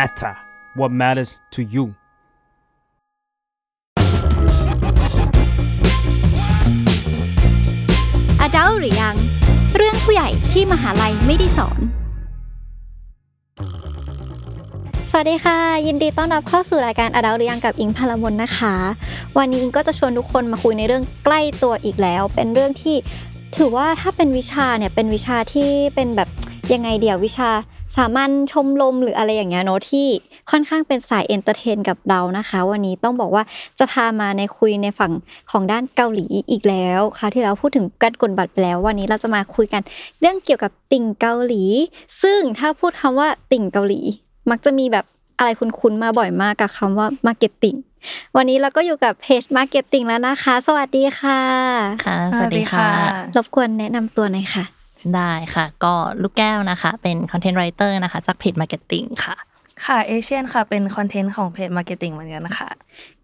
matter what matters to you Adult หรือยังเรื่องผู้ใหญ่ที่มหาลัยไม่ได้สอนสวัสดีค่ะยินดีต้อนรับเข้าสู่รายการ Addict Creation กับอิงพลมนนะคะวันนี้อิงก็จะชวนทุกคนมาคุยในเรื่องใกล้ตัวอีกแล้วเป็นเรื่องที่ถือว่าถ้าเป็นวิชาเนี่ยเป็นวิชาที่เป็นแบบยังไงเดี๋ยววิชาสามัญชมรมหรืออะไรอย่างเงี้ยเนาะที่ค่อนข้างเป็นสายเอนเตอร์เทนกับเรานะคะวันนี้ต้องบอกว่าจะพามาในคุยในฝั่งของด้านเกาหลีอีกแล้วคราวที่เราพูดถึงการกดบัตรไปแล้ววันนี้เราจะมาคุยกันเรื่องเกี่ยวกับติ่งเกาหลีซึ่งถ้าพูดคำว่าติ่งเกาหลีมักจะมีแบบอะไรคุ้นๆมาบ่อยมากกับคำว่า marketing วันนี้เราก็อยู่กับเพจ marketing แล้วนะคะสวัสดีค่ะค่ะสวัสดีค่ะรบกวนแนะนำตัวหน่อยค่ะได้ค่ะก็ลูกแก้วนะคะเป็น content writer นะคะจากเพจ marketing ค่ะค่ะเอเชียนค่ะเป็น content ของเพจ marketing เหมือนกันนะคะ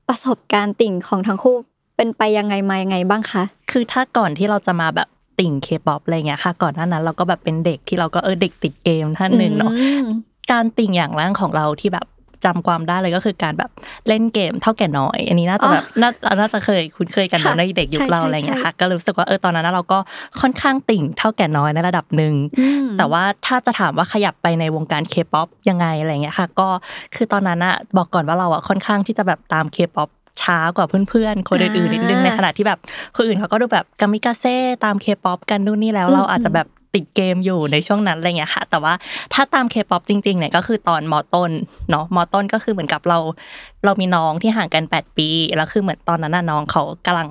ประสบการณ์ติ่งของทั้งคู่เป็นไปยังไงมายังไงบ้างคะคือถ้าก่อนที่เราจะมาแบบติ่ง K-POP อะไรเงี้ยค่ะก่อนหน้านั้นเราก็แบบเป็นเด็กที่เราก็เด็กติดเกมท่านนึงเนาะการติ่งอย่างแรกของเราที่แบบจำความได้เลยก็คือการแบบเล่นเกมเท่าแก่น้อยอันนี้น่าจะแบบน่าจะเคยคุ้นเคยกันในเด็กยุคเราอะไรอย่างเงี้ยค่ะก็รู้สึกว่าตอนนั้นเราก็ค่อนข้างติ่งเท่าแก่น้อยในระดับนึงแต่ว่าถ้าจะถามว่าขยับไปในวงการ K-POP ยังไงอะไรอย่างเงี้ยค่ะก็คือตอนนั้นน่ะบอกก่อนว่าเราอ่ะค่อนข้างที่จะแบบตาม K-POPช้ากว่าเพื่อนๆคนอื่นๆนิดนึงในขณะที่แบบคนอื่นเขาก็ดูแบบกามิกาเซ่ตาม K-POP กันนู่นนี่แล้วเราอาจจะแบบติดเกมอยู่ในช่วงนั้นอะไรเงี้ยค่ะแต่ว่าถ้าตาม K-POP จริงๆเนี่ยก็คือตอนม.ต้นเนาะม.ต้นก็คือเหมือนกับเรามีน้องที่ห่างกัน8ปีแล้วคือเหมือนตอนนั้นน่ะน้องเขากำลัง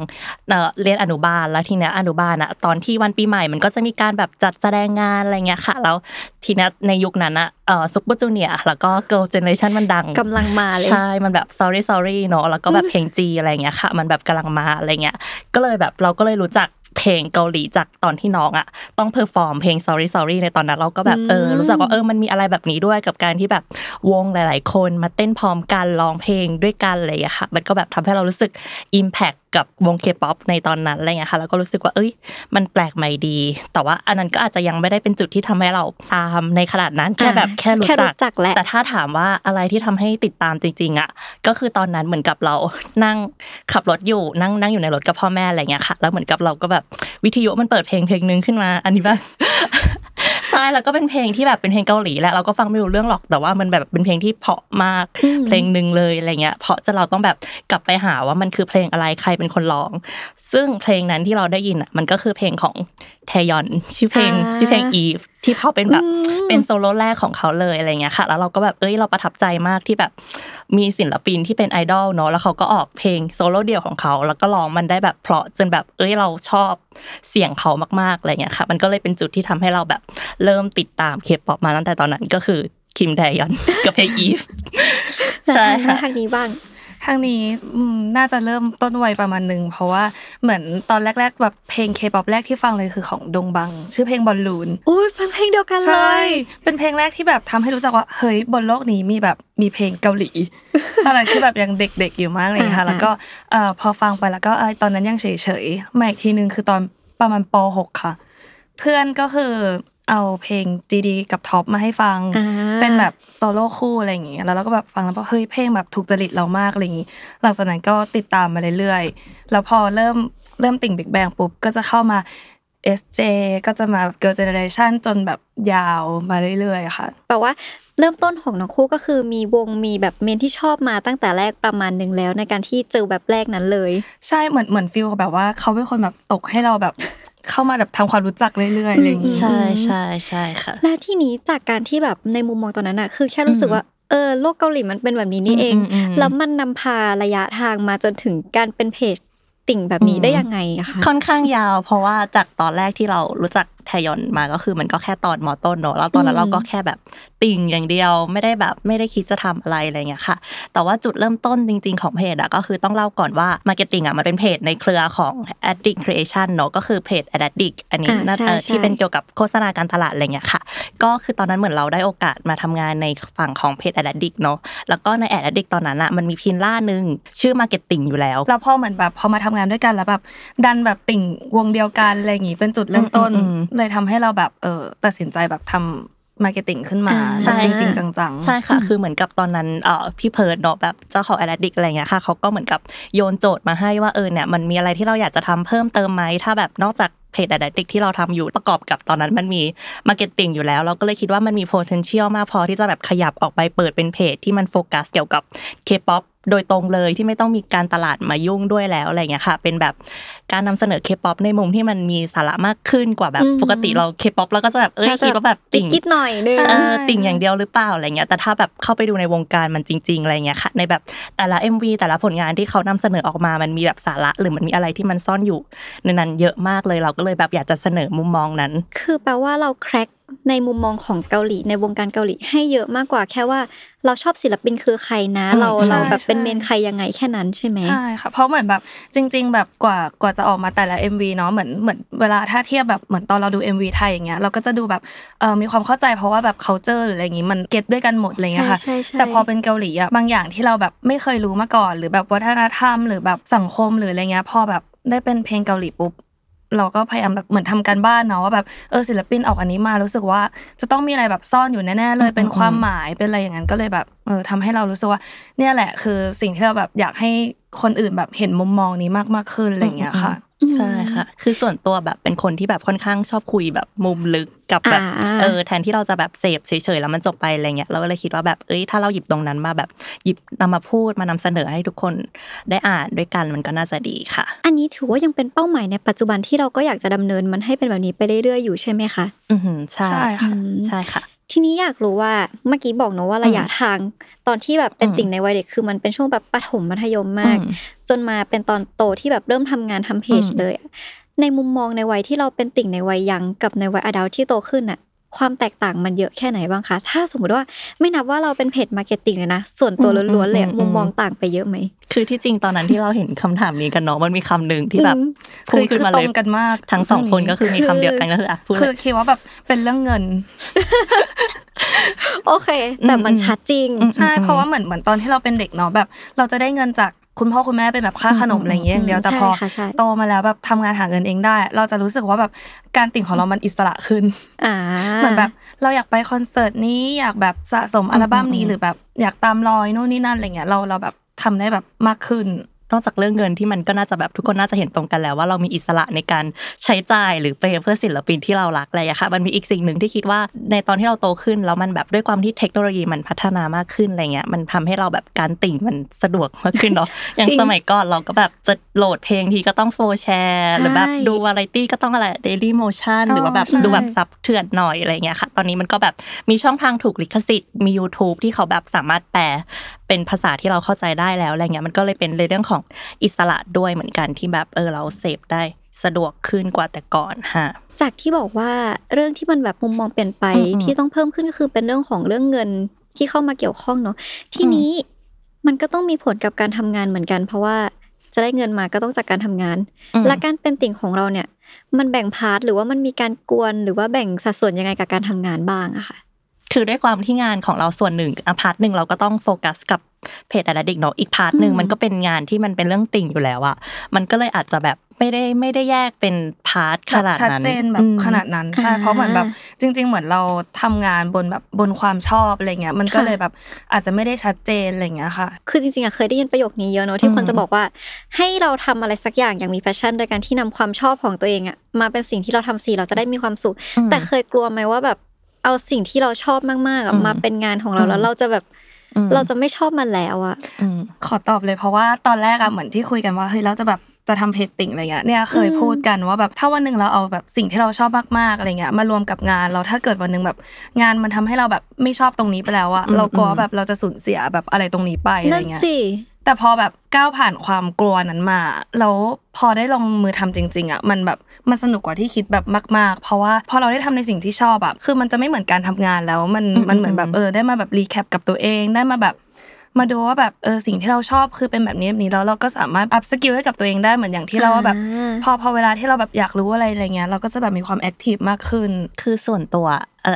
เรียนอนุบาลแล้วทีเนี้ยอนุบาลน่ะตอนที่วันปีใหม่มันก็จะมีการแบบจัดแสดงงานอะไรเงี้ยค่ะแล้วทีเนี้ยในยุคนั้นน่ะSuper Junior แล้วก็ Girls' Generation มันดังกำลังมาเลยใช่มันแบบ sorry เนาะแล้วก็แบบเพลง G อะไรเงี้ยค่ะมันแบบกำลังมาอะไรเงี้ยก็เลยแบบเราก็เลยรู้จักเพลงเกาหลีจากตอนที่น้องอ่ะต้องเพอร์ฟอร์มเพลง sorry ในตอนนั้นเราก็แบบรู้สึกว่ามันมีอะไรแบบนี้ด้วยกับการที่แบบวงหลายๆคนมาเต้นพร้อมกันร้องเพลงด้วยกันอะไรอย่างเงี้ยค่ะมันก็แบบทำให้เรารู้สึก impact กับวง K-POP ในตอนนั้นอะไรอย่างเงี้ยค่ะแล้วก็รู้สึกว่ามันแปลกใหม่ดีแต่ว่าอันนั้นก็อาจจะยังไม่ได้เป็นจุดที่ทำให้เราตามในขนาดนั้นแค่รู้จักแต่ถ้าถามว่าอะไรที่ทำให้ติดตามจริงๆอ่ะก็คือตอนนั้นเหมือนกับเรานั่งขับรถอยู่นั่งอยู่ในรถกับพ่อแม่อะไรอย่างเงี้ยค่ะแล้วเหมือนกับเราก็แบบวิทยุมันเปิดเพลงนึงขึ้นมาอันนี้ป่ะใช่แล้วก็เป็นเพลงที่แบบเป็นเพลงเกาหลีแหละเราก็ฟังไม่รู้เรื่องหรอกแต่ว่ามันแบบเป็นเพลงที่เพราะมากเพลงนึงเลยอะไรเงี้ยเพราะจะเราต้องแบบกลับไปหาว่ามันคือเพลงอะไรใครเป็นคนร้องซึ่งเพลงนั้นที่เราได้ยินอ่ะมันก็คือเพลงของแทยอนชื่อเพลง Eve ที่เขาเป็นแบบเป็นโซโล่แรกของเขาเลยอะไรเงี้ยค่ะแล้วเราก็แบบเราประทับใจมากที่แบบมีศิลปินที่เป็นไอดอลเนาะแล้วเขาก็ออกเพลงโซโล่เดี่ยวของเขาแล้วก็ร้องมันได้แบบเพราะจนแบบเราชอบเสียงเขามากๆอะไรเงี้ยค่ะมันก็เลยเป็นจุดที่ทำให้เราแบบเริ่มติดตาม K-POP มาตั้งแต่ตอนนั้นก็คือคิมแทยอนกับเพลง Eve ใช่ค่ะทางนี้บ้างทางนี้น่าจะเริ่มต้นวัยประมาณนึงเพราะว่าเหมือนตอนแรกๆแบบเพลง K-POP แรกที่ฟังเลยคือของดงบังชื่อเพลงบอลลูนอุ้ยฟังเพลงเดียวกันเลยใช่เป็นเพลงแรกที่แบบทำให้รู้จักว่าเฮ้ยบนโลกนี้มีแบบมีเพลงเกาหลีตอนนั้นคือแบบยังเด็กๆอยู่มากเลยค่ะแล้วก็พอฟังไปแล้วก็ตอนนั้นยังเฉยๆมาอีกทีนึงคือตอนประมาณป.6 ค่ะเพื่อนก็คือเอาเพลง GD กับ Top มาให้ฟังเป็นแบบโซโล่คู่อะไรอย่างเงี้ยแล้วเราก็แบบฟังแล้วก็เฮ้ยเพลงแบบถูกจริตเรามากอะไรอย่างงี้หลังจากนั้นก็ติดตามมาเรื่อยๆแล้วพอเริ่มติ่ง Big Bang ปุ๊บก็จะเข้ามา SJ ก็จะมา Girls' Generation จนแบบยาวมาเรื่อยๆค่ะแปลว่าเริ่มต้นของน้องคู่ก็คือมีวงมีแบบเมนที่ชอบมาตั้งแต่แรกประมาณนึงแล้วในการที่เจอแบบแรกนั้นเลยใช่เหมือนฟีลแบบว่าเขาเป็นคนแบบตกให้เราแบบเข้ามาแบบทำความรู้จักเรื่อยๆอะไรอย่างงี้ใช่ค่ะแล้วที่นี้จากการที่แบบในมุมมองตอนนั้นน่ะคือแค่รู้สึกว่าโลกเกาหลีมันเป็นแบบนี้นี่เองแล้วมันนำพาระยะทางมาจนถึงการเป็นเพจติ่งแบบนี้ได้ยังไงคะค่อนข้างยาวเพราะว่าจากตอนแรกที่เรารู้จักแทยอนมาก็คือมันก็แค่ตอนม.ต้นเนาะแล้วตอนนั้นเราก็แค่แบบติ่งอย่างเดียวไม่ได้คิดจะทำอะไรอะไรเงี้ยค่ะแต่ว่าจุดเริ่มต้นจริงๆของเพจอ่ะก็คือต้องเล่าก่อนว่า marketing อ่ะมันเป็นเพจในเครือของ Addict Creation เนาะก็คือเพจ Addict อันนี้น่าจะที่เป็นเกี่ยวกับโฆษณาการตลาดอะไรเงี้ยค่ะก็คือตอนนั้นเหมือนเราได้โอกาสมาทำงานในฝั่งของเพจ Addict เนาะแล้วก็ใน Addict ตอนนั้นอ่ะมันมีพินล่านึงชื่อ marketing อยู่แล้วแล้วพอเหมือนแบบพอมาทำงานด้วยกันแล้วแบบดันแบบติ่งวงเดียวกันอะไรอย่างงี้เป็นจุดเริ่มต้นเลยทำให้เราแบบตัดสินใจแบบทำ marketing ขึ้นมาจริงๆจังๆใช่ค่ะคือเหมือนกับตอนนั้นพี่เพิร์ทเนาะแบบเจ้าของ Addict อะไรเงี้ยค่ะเค้าก็เหมือนกับโยนโจทย์มาให้ว่าเนี่ยมันมีอะไรที่เราอยากจะทำเพิ่มเติมมั้ยถ้าแบบนอกจากเพจ Addict ที่เราทำอยู่ประกอบกับตอนนั้นมันมี marketing อยู่แล้วเราก็เลยคิดว่ามันมี potential มากพอที่จะแบบขยับออกไปเปิดเป็นเพจที่มันโฟกัสเกี่ยวกับ K-POPโดยตรงเลยที่ไม่ต้องมีการตลาดมายุ่งด้วยแล้วอะไรอย่างเงี้ยค่ะเป็นแบบการนำเสนอ K-POP ในมุมที่มันมีสาระมากขึ้นกว่าแบบปกติเรา K-Pop แล้วก็จะแบบคิดว่าแบบติ่งนิดหน่อยนึงติ่งอย่างเดียวหรือเปล่าอะไรเงี้ยแต่ถ้าแบบเข้าไปดูในวงการมันจริงๆอะไรเงี้ยค่ะในแบบแต่ละ MV แต่ละผลงานที่เขานำเสนอออกมามันมีแบบสาระหรือมันมีอะไรที่มันซ่อนอยู่ในนั้นเยอะมากเลยเราก็เลยแบบอยากจะเสนอมุมมองนั้นคือแปลว่าเราแคร็กในมุมมองของเกาหลีในวงการเกาหลีให้เยอะมากกว่าแค่ว่าเราชอบศิลปินคือใครนะเราแบบเป็นเมนใครยังไงแค่นั้นใช่มั้ยใช่ค่ะเพราะเหมือนแบบจริงๆแบบกว่าจะออกมาแต่ละ MV เนาะเหมือนเวลาถ้าเทียบแบบเหมือนตอนเราดู MV ไทยอย่างเงี้ยเราก็จะดูแบบมีความเข้าใจเพราะว่าแบบ culture หรืออะไรอย่างงี้มันเก็ทด้วยกันหมดอะไรเงี้ยค่ะแต่พอเป็นเกาหลีอ่ะบางอย่างที่เราแบบไม่เคยรู้มาก่อนหรือแบบวัฒนธรรมหรือแบบสังคมหรืออะไรเงี้ยพอแบบได้เป็นเพลงเกาหลีปุ๊บเราก็พยายามแบบเหมือนทำการบ้านเนาะว่าแบบศิลปินออกอันนี้มารู้สึกว่าจะต้องมีอะไรแบบซ่อนอยู่แน่ๆเลยเป็นความหมายเป็นอะไรอย่างนั้นก็เลยแบบทำให้เรารู้สึกว่าเนี่ยแหละคือสิ่งที่เราแบบอยากให้คนอื่นแบบเห็นมุมมองนี้มากขึ้นอะไรอย่างเงี้ยค่ะใช่ค่ะคือส่วนตัวแบบเป็นคนที่แบบค่อนข้างชอบคุยแบบมุมลึกกับแบบแทนที่เราจะแบบเสพเฉยๆแล้วมันจบไปอะไรเงี้ยเราก็เลยคิดว่าแบบถ้าเราหยิบตรงนั้นมาแบบหยิบนำมาพูดมานำเสนอให้ทุกคนได้อ่านด้วยกันมันก็น่าจะดีค่ะอันนี้ถือว่ายังเป็นเป้าหมายในปัจจุบันที่เราก็อยากจะดำเนินมันให้เป็นแบบนี้ไปเรื่อยๆอยู่ใช่มั้ยคะใช่ค่ะใช่ค่ะทีนี้อยากรู้ว่าเมื่อกี้บอกเนาะว่าระยะทางตอนที่แบบเป็นติ่งในวัยเด็กคือมันเป็นช่วงแบบประถมมัธยมมากจนมาเป็นตอนโตที่แบบเริ่มทำงานทำเพจเลยในมุมมองในวัยที่เราเป็นติ่งในวัยยังกับในวัยอดัลท์ที่โตขึ้นน่ะความแตกต่างมันเยอะแค่ไหนบ้างคะถ้าสมมุติว่าไม่นับว่าเราเป็นเพจมาร์เก็ตติ้งเลยนะส่วนตัวล้วนๆเลยมุมมองต่างไปเยอะมั้ยคือที่จริงตอนนั้นที่เราเห็นคำถามนี้กันเนาะมันมีคำนึงที่แบบพูดขึ้นมาเลยกันมากทั้ง2คนก็คือมีคำเดียวกันก็คืออ่ะพูดคือคิดว่าแบบเป็นเรื่องเงินโอเคแต่มันชัดจริงใช่เพราะว่าเหมือนตอนที่เราเป็นเด็กเนาะแบบเราจะได้เงินจากคุณพ่อคุณแม่เป็นแบบค่าขนมอะไรอย่างเงี้ยอย่างเดียวแต่พอโตมาแล้วแบบทำงานหาเงินเองได้เราจะรู้สึกว่าแบบการติ่งของเรามันอิสระขึ้นเหมือนแบบเราอยากไปคอนเสิร์ตนี้อยากแบบสะสมอัลบั้มนี้หรือแบบอยากตามรอยโน่นนี่นั่นอะไรเงี้ยเราแบบทำได้แบบมากขึ้นนอกจากเรื่องเงินที่มันก็น่าจะแบบทุกคนน่าจะเห็นตรงกันแล้วว่าเรามีอิสระในการใช้จ่ายหรือไปเพื่อศิลปินที่เรารักอะไรอย่างเงี้ยค่ะมันมีอีกสิ่งนึงที่คิดว่าในตอนที่เราโตขึ้นแล้วมันแบบด้วยความที่เทคโนโลยีมันพัฒนามากขึ้นอะไรเงี้ยมันทำให้เราแบบการติ่งมันสะดวกมากขึ้นเนาะอย่างสมัยก่อนเราก็แบบจะโหลดเพลงทีก็ต้องโฟแชร์หรือแบบดูวาไรตี้ก็ต้องอะไร Daily Motion หรือว่าแบบดูแบบซับเถื่อนหน่อยอะไรเงี้ยค่ะตอนนี้มันก็แบบมีช่องทางถูกลิขสิทธิ์มี YouTube ที่เขาแบบสามารถแปลเป็นภาษาที่เราเข้าใจได้แล้วอะไรเงี้ยมันก็เลยเป็นเรื่องของอิสระด้วยเหมือนกันที่แบบเราเสพได้สะดวกขึ้นกว่าแต่ก่อนค่ะจากที่บอกว่าเรื่องที่มันแบบมุมมองเปลี่ยนไปที่ต้องเพิ่มขึ้นก็คือเป็นเรื่องของเรื่องเงินที่เข้ามาเกี่ยวข้องเนาะทีนี้มันก็ต้องมีผลกับการทำงานเหมือนกันเพราะว่าจะได้เงินมาก็ต้องจากการทำงานและการเป็นติ่งของเราเนี่ยมันแบ่งพาร์ทหรือว่ามันมีการกวนหรือว่าแบ่งสัดส่วนยังไงกับการทำงานบ้างอะค่ะคือด้วยความที่งานของเราส่วนหนึ่งพาร์ทหนึ่งเราก็ต้องโฟกัสกับเพจAddictเนาะอีกพาร์ทนึงมันก็เป็นงานที่มันเป็นเรื่องติ่งอยู่แล้วอ่ะมันก็เลยอาจจะแบบไม่ได้แยกเป็นพาร์ทขนาดนั้นชัดเจนแบบขนาดนั้นใช่เพราะเหมือนแบบจริงๆเหมือนเราทำงานบนความชอบอะไรเงี้ยมันก็เลยแบบอาจจะไม่ได้ชัดเจนอะไรเงี้ยค่ะคือจริงๆอ่ะเคยได้ยินประโยคนี้เยอะเนาะที่คนจะบอกว่าให้เราทำอะไรสักอย่างอย่างมีแพชชั่นโดยการที่นำความชอบของตัวเองอ่ะมาเป็นสิ่งที่เราทำสิเราจะได้มีความสุขแต่เคยกลัวมั้ยว่าแบบเอาสิ่งที่เราชอบมากๆอ่ะมาเป็นงานของเราแล้วเราจะแบบเราจะไม่ชอบมันแล้วอ่ะขอตอบเลยเพราะว่าตอนแรกอ่ะเหมือนที่คุยกันว่าเฮ้ยเราจะแบบจะทำเพจติ่งอะไรเงี้ยเนี่ยเคยพูดกันว่าแบบถ้าวันนึงเราเอาแบบสิ่งที่เราชอบมากๆอะไรเงี้ยมารวมกับงานเราถ้าเกิดวันนึงแบบงานมันทำให้เราแบบไม่ชอบตรงนี้ไปแล้วอ่ะเรากลัวแบบเราจะสูญเสียแบบอะไรตรงนี้ไปอะไรเงี้ยแต่พอแบบก้าวผ่านความกลัวนั้นมาแล้วพอได้ลงมือทำจริงๆอ่ะมันแบบมันสนุกกว่าที่คิดแบบมากๆเพราะว่าพอเราได้ทำในสิ่งที่ชอบอ่ะคือมันจะไม่เหมือนการทำงานแล้วมันเหมือนแบบได้มาแบบรีแคปกับตัวเองได้มาแบบมาดูว่าแบบสิ่งที่เราชอบคือเป็นแบบนี้แล้วเราก็สามารถอัพสกิลให้กับตัวเองได้เหมือนอย่างที่เราว่าแบบพอเวลาที่เราแบบอยากรู้อะไรเงี้ยเราก็จะแบบมีความแอคทีฟมากขึ้นคือส่วนตัว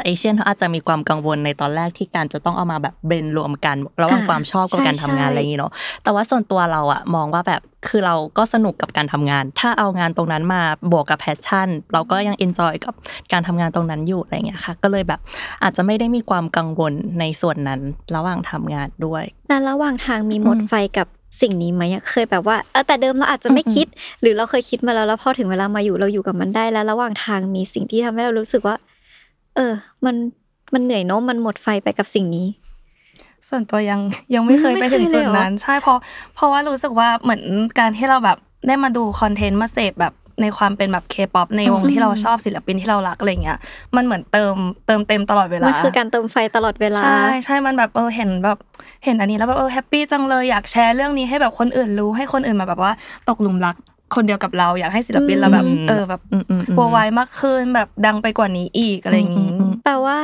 เอเชียนเขาอาจจะมีความกังวลในตอนแรกที่การจะต้องเอามาแบบเบลนรวมกันระหว่างความชอบกับการทำงานอะไรอย่างงี้เนาะแต่ว่าส่วนตัวเราอะมองว่าแบบคือเราก็สนุกกับการทำงานถ้าเอางานตรงนั้นมาบวกกับแพชชั่นเราก็ยังเอนจอยกับการทำงานตรงนั้นอยู่อะไรอย่างเงี้ยค่ะก็เลยแบบอาจจะไม่ได้มีความกังวลในส่วนนั้นระหว่างทำงานด้วยแต่ระหว่างทางมีหมดไฟกับสิ่งนี้ไหมเคยแบบว่าแต่เดิมเราอาจจะไม่คิดหรือเราเคยคิดมาแล้วพอถึงเวลามาอยู่เราอยู่กับมันได้แล้วระหว่างทางมีสิ่งที่ทำให้เรารู้สึกว่ามันเหนื่อยเนาะมันหมดไฟไปกับสิ่งนี้ส่วนตัวยังไม่เคยไปถึงจุดนั้นใช่เพราะว่ารู้สึกว่าเหมือนการที่เราแบบได้มาดูคอนเทนต์มาเสพแบบในความเป็นแบบ K-POP ในวงที่เราชอบศิลปินที่เรารักอะไรเงี้ยมันเหมือนเติมเต็มตลอดเวลามันคือการเติมไฟตลอดเวลาใช่มันแบบเห็นอันนี้แล้วแบบแฮปปี้จังเลยอยากแชร์เรื่องนี้ให้แบบคนอื่นรู้ให้คนอื่นมาแบบว่าตกหลุมรักคนเดียวกับเราอยากให้ศิลปินเราแบบแบบโปรไวมากขึ้นแบบดังไปกว่านี้อีกอะไรอย่างงี้แปลว่า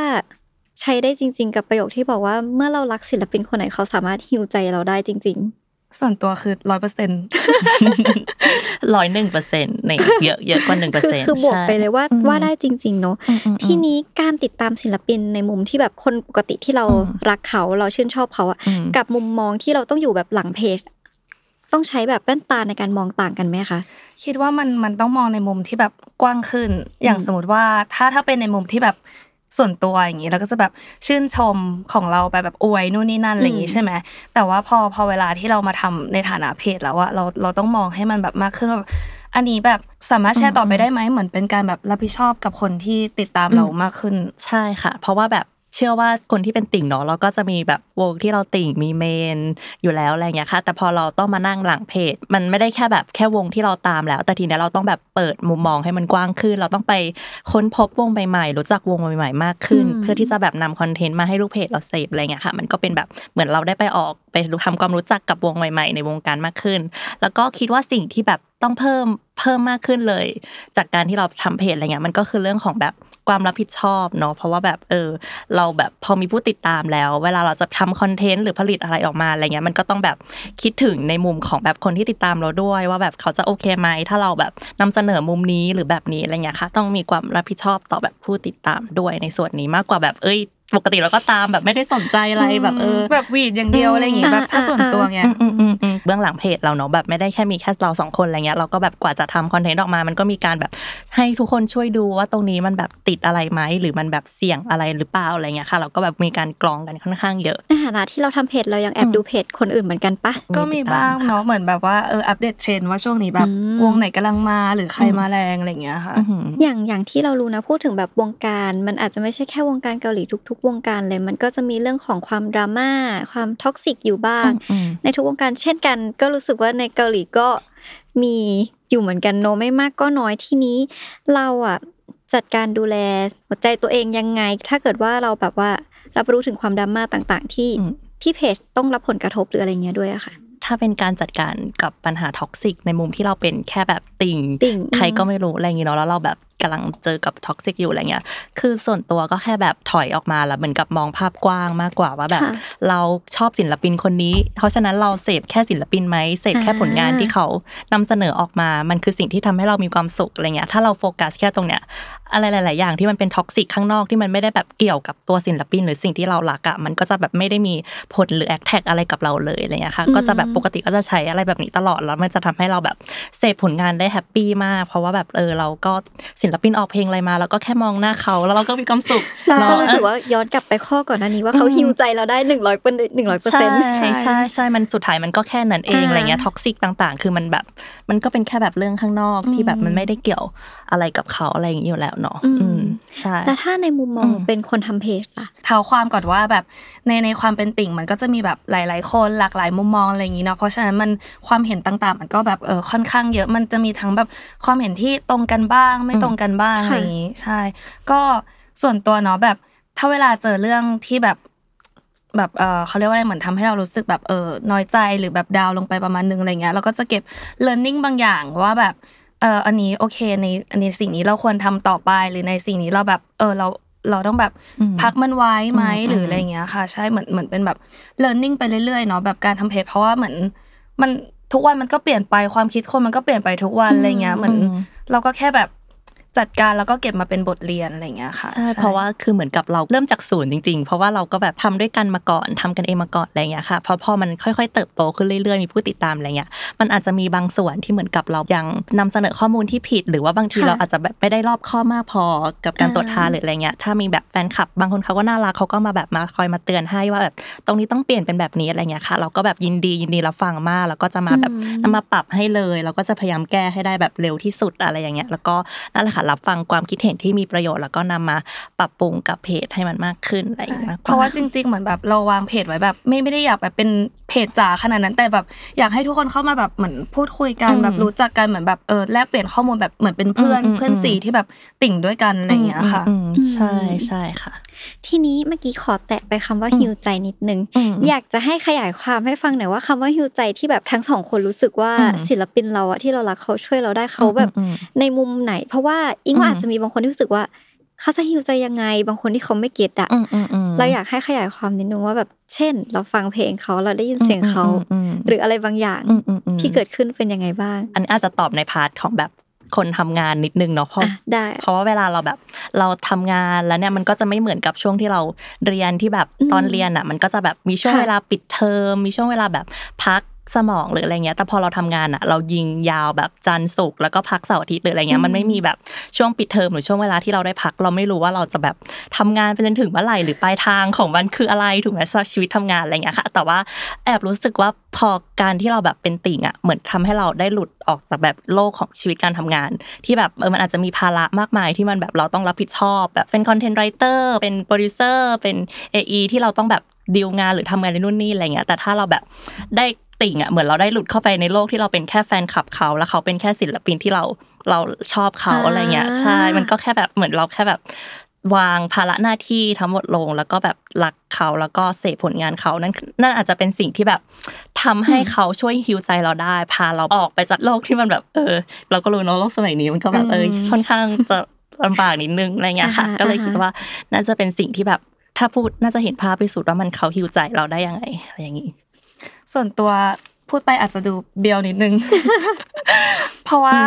ใช้ได้จริงๆกับประโยคที่บอกว่าเมื่อเรารักศิลปินคนไหนเขาสามารถฮีลใจเราได้จริงๆส่วนตัวคือ 100% 101% เนี่ยเยอะกว่า 1% คือบวกไปเลยว่าได้จริงๆเนาะทีนี้การติดตามศิลปินในมุมที่แบบคนปกติที่เรารักเขาเราชื่นชอบเขาอะกับมุมมองที่เราต้องอยู่แบบหลังเพจต้องใช้แบบแว่นตาในการมองต่างกันไหมคะคิดว่ามันต้องมองในมุมที่แบบกว้างขึ้นอย่างสมมติว่าถ้าเป็นในมุมที่แบบส่วนตัวอย่างนี้เราก็จะแบบชื่นชมของเราไปแบบอวยนู่นนี่นั่นอะไรอย่างนี้ใช่ไหมแต่ว่าพอเวลาที่เรามาทำในฐานะเพจแล้วอะเราต้องมองให้มันแบบมากขึ้นว่าอันนี้แบบสามารถแชร์ต่อไปได้ไหมเหมือนเป็นการแบบรับผิดชอบกับคนที่ติดตามเรามากขึ้นใช่ค่ะเพราะว่าแบบเชื่อว่าคนที่เป็นติ่งเนาะเราก็จะมีแบบวงที่เราติ่งมีเมนอยู่แล้วอะไรอย่างเงี้ยค่ะแต่พอเราต้องมานั่งหลังเพจมันไม่ได้แค่แบบแค่วงที่เราตามแล้วแต่ทีนี้เราต้องแบบเปิดมุมมองให้มันกว้างขึ้นเราต้องไปค้นพบวงใหม่ๆรู้จักวงใหม่ๆมากขึ้นเพื่อที่จะแบบนำคอนเทนต์มาให้ลูกเพจเราเสพอะไรอย่างเงี้ยค่ะมันก็เป็นแบบเหมือนเราได้ไปออกไปทำความรู้จักกับวงใหม่ๆในวงการมากขึ้นแล้วก็คิดว่าสิ่งที่แบบต้องเพิ่มมากขึ้นเลยจากการที่เราทำเพจอะไรเงี้ยมันก็คือเรื่องของแบบความรับผิดชอบเนาะเพราะว่าแบบเราแบบพอมีผู้ติดตามแล้วเวลาเราจะทำคอนเทนต์หรือผลิตอะไรออกมาอะไรเงี้ยมันก็ต้องแบบคิดถึงในมุมของแบบคนที่ติดตามเราด้วยว่าแบบเขาจะโอเคไหมถ้าเราแบบนำเสนอมุมนี้หรือแบบนี้อะไรเงี้ยค่ะต้องมีความรับผิดชอบต่อแบบผู้ติดตามด้วยในส่วนนี้มากกว่าแบบปกติเราก็ตามแบบไม่ได้สนใจอะไรแบบแบบวีดอย่างเดียวอะไรอย่างงี้แบบถ้าส่วนตัวเงี้ยเบื้องหลังเพจเราเนาะแบบไม่ได้แค่มีแค่เรา2คนอะไรเงี้ยเราก็แบบกว่าจะทำคอนเทนต์ออกมามันก็มีการแบบให้ทุกคนช่วยดูว่าตรงนี้มันแบบติดอะไรไหมหรือมันแบบเสี่ยงอะไรหรือเปล่าอะไรเงี้ยค่ะเราก็แบบมีการกรองกันค่อนข้างเยอะในฐานะที่เราทำเพจเรายังแอบดูเพจคนอื่นเหมือนกันปะก็มีบ้างเนาะเหมือนแบบว่าอัปเดตเทรนด์ว่าช่วงนี้แบบวงไหนกำลังมาหรือใครมาแรงอะไรเงี้ยค่ะอย่างที่เรารู้นะพูดถึงแบบวงการมันอาจจะไม่ใช่แค่วงการเกาหลีทุกวงการเลยมันก็จะมีเรื่องของความดราม่าความท็อกซิกอยู่บ้างในทุกวงการเช่นกันก็รู้สึกว่าในเกาหลีก็มีอยู่เหมือนกันโนไม่มากก็น้อยที่นี้เราอ่ะจัดการดูแลหัวใจตัวเองยังไงถ้าเกิดว่าเราแบบว่ารับรู้ถึงความดราม่าต่างๆที่เพจต้องรับผลกระทบหรืออะไรเงี้ยด้วยอะค่ะถ้าเป็นการจัดการกับปัญหาท็อกซิกในมุมที่เราเป็นแค่แบบติ่งใครก็ไม่รู้อะไรอย่างนี้เนาะแล้วเราแบบกำลังเจอกับท็อกซิกอยู่อะไรเงี้ยคือส่วนตัวก็แค่แบบถอยออกมาแล้วเหมือนกับมองภาพกว้างมากกว่าว่าแบบเราชอบศิลปินคนนี้เพราะฉะนั้นเราเสพแค่ศิลปินไหมเสพแค่ผลงานที่เขานำเสนอออกมามันคือสิ่งที่ทำให้เรามีความสุขอะไรเงี้ยถ้าเราโฟกัสแค่ตรงเนี้ยอะไรหลายๆอย่างที่มันเป็นท็อกซิกข้างนอกที่มันไม่ได้แบบเกี่ยวกับตัวศิลปินหรือสิ่งที่เรารักอะมันก็จะแบบไม่ได้มีผลหรือแอคแท็กอะไรกับเราเลยอะไรเงี้ยค่ะก็จะแบบปกติก็จะใช้อะไรแบบนี้ตลอดแล้วมันจะทำให้เราแบบเสพผลงานได้แฮปปี้มากเพราะว่าแบบเราก็ศิลปินออกเพลงอะไรมาแล้วก็แค่มองหน้าเขาแล้วเราก็มีความสุขเราก็รู้สึกว่าย้อนกลับไปข้อก่อนหน้านี้ว่าเขาฮีลใจเราได้ 100% ใช่มันสุดท้ายมันก็แค่นั้นเองอะไรเงี้ยท็อกซิกต่างๆคือมันแบบมันก็เป็นแค่แบบเรื่องข้างนอกที่แบบมันไม่ได้เกี่ยวอะไรกับเขาอะไรอย่างนี้อยู่แล้วเนาะใช่แต่ถ้าในมุมมองเป็นคนทำเพจล่ะเท้าความก่อนว่าแบบในความเป็นติ่งมันก็จะมีแบบหลายๆคนหลากหลายมุมมองอะไรอย่างนี้เนาะเพราะฉะนั้นมันความเห็นต่างๆมันก็แบบค่อนข้างเยอะมันจะมีทั้งแบบความเห็นที่ตรงกันบ้างไม่ตรงกันบ้างอะไรอย่างนี้ใช่ก็ส่วนตัวเนาะแบบถ้าเวลาเจอเรื่องที่แบบเขาเรียกว่าอะไรเหมือนทำให้เรารู้สึกแบบน้อยใจหรือแบบดาวลงไปประมาณนึงอะไรเงี้ยเราก็จะเก็บ learning บางอย่างว่าแบบอันนี้โอเคในอันนี้สิ่งนี้เราควรทำต่อไปหรือในสิ่งนี้เราแบบเราต้องแบบพักมันไว้ไหมหรืออะไรเงี้ยค่ะใช่เหมือนเป็นแบบ learning ไปเรื่อยๆเนาะแบบการทำเพจเพราะว่าเหมือนมันทุกวันมันก็เปลี่ยนไปความคิดคนมันก็เปลี่ยนไปทุกวันอะไรเงี้ยเหมือนเราก็แค่แบบ จัดการแล้วก็เก็บมาเป็นบทเรียนอะไรอย่างเงี้ยค่ะใช่เพราะว่าคือเหมือนกับเราเริ่มจากศูนย์จริงๆเพราะว่าเราก็แบบทำด้วยกันมาก่อนทำกันเองมาก่อนอะไรอย่างเงี้ยค่ะพอมันค่อยๆเติบโตขึ้นเรื่อยๆมีผู้ติดตามอะไรเงี้ยมันอาจจะมีบางส่วนที่เหมือนกับเรายังนำเสนอข้อมูลที่ผิดหรือว่าบางทีเราอาจจะแบบไม่ได้รอบคอบมากพอกับการตรวจทานหรืออะไรเงี้ยถ้ามีแบบแฟนคลับบางคนเค้าก็น่ารักเค้าก็มาแบบมาคอยมาเตือนให้ว่าแบบตรงนี้ต้องเปลี่ยนเป็นแบบนี้อะไรเงี้ยค่ะเราก็แบบยินดีรับฟังมากแล้วก็จะมาแบบนำมาปรับให้เลยแล้วก็จะพยายามแก้ให้ได้แบบเร็วที่สุดอะไรอย่างเงี้ยแล้วก็นั่นแหละค่ะรับฟังความคิดเห็นที่มีประโยชน์แล้วก็นำมาปรับปรุงกับเพจให้มันมากขึ้นอะไรอย่างเงี้ยเพราะว่าจริงๆเหมือนแบบเราวางเพจไว้แบบไม่ได้อยากแบบเป็นเพจจ๋าขนาดนั้นแต่แบบอยากให้ทุกคนเข้ามาแบบเหมือนพูดคุยกันแบบรู้จักกันเหมือนแบบแลกเปลี่ยนข้อมูลแบบเหมือนเป็นเพื่อนสีที่แบบติ่งด้วยกันอะไรอย่างเงี้ยค่ะใช่ใช่ค่ะทีนี้เมื่อกี้ขอแตะไปคำว่าหิวใจนิดนึงอยากจะให้ขยายความให้ฟังหน่อยว่าคำว่าหิวใจที่แบบทั้งสองคนรู้สึกว่าศิลปินเราอะที่เรารักเขาช่วยเราได้เขาแบบในมุมไหนเพราะว่าอิงว่าอาจจะมีบางคนที่รู้สึกว่าเขาจะหิวใจยังไงบางคนที่เขาไม่เก็ตอะเราอยากให้ขยายความนิดนึงว่าแบบเช่นเราฟังเพลงเขาเราได้ยินเสียงเขาหรืออะไรบางอย่างที่เกิดขึ้นเป็นยังไงบ้างอันนี้อาจจะตอบในพาร์ทของแบบคนทำงานนิดนึงเนาะเพราะว่าเวลาเราแบบเราทำงานแล้วเนี่ยมันก็จะไม่เหมือนกับช่วงที่เราเรียนที่แบบตอนเรียนอ่ะมันก็จะแบบมีช่วงเวลาปิดเทอมมีช่วงเวลาแบบพักสมองหรืออะไรเงี้ยแต่พอเราทำงานอ่ะเรายิงยาวแบบจันทร์ศุกร์แล้วก็พักเสาร์อาทิตย์หรืออะไรเงี้ยมันไม่มีแบบช่วงปิดเทอมหรือช่วงเวลาที่เราได้พักเราไม่รู้ว่าเราจะแบบทำงานไปจนถึงเมื่อไหร่หรือปลายทางของมันคืออะไรถูกมั้ยชีวิตทำงานอะไรเงี้ยค่ะแต่ว่าแอบรู้สึกว่าพอการที่เราแบบเป็นติ่งอ่ะเหมือนทำให้เราได้หลุดออกจากแบบโลกของชีวิตการทำงานที่แบบมันอาจจะมีภาระมากมายที่มันแบบเราต้องรับผิดชอบแบบเป็นคอนเทนต์ไรเตอร์เป็นโปรดิวเซอร์เป็น AE ที่เราต้องแบบดีลงานหรือทำงานในนู่นนี่อะไรเงี้ยแต่ถ้าเราแบบได้ติ่งอ่ะเหมือนเราได้หลุดเข้าไปในโลกที่เราเป็นแค่แฟนคลับเขาแล้วเขาเป็นแค่ศิลปินที่เราชอบเขาอะไรเงี้ยใช่มันก็แค่แบบเหมือนเราแค่แบบวางภาระหน้าที่ทั้งหมดลงแล้วก็แบบรักเขาแล้วก็เสพผลงานเขานั่นอาจจะเป็นสิ่งที่แบบทำให้เขาช่วยฮีลใจเราได้พาเราออกไปจากโลกที่มันแบบเราก็รู้เนาะโลกสมัยนี้มันก็แบบค่อนข้างจะลำบากนิดนึงอะไรเงี้ยค่ะก็เลยคิดว่าน่าจะเป็นสิ่งที่แบบถ้าพูดน่าจะเห็นภาพที่สุดว่ามันเขาฮีลใจเราได้ยังไงอะไรอย่างงี้ส่วนตัวพูดไปอาจจะดูเบียวนิดนึงเพราะว่า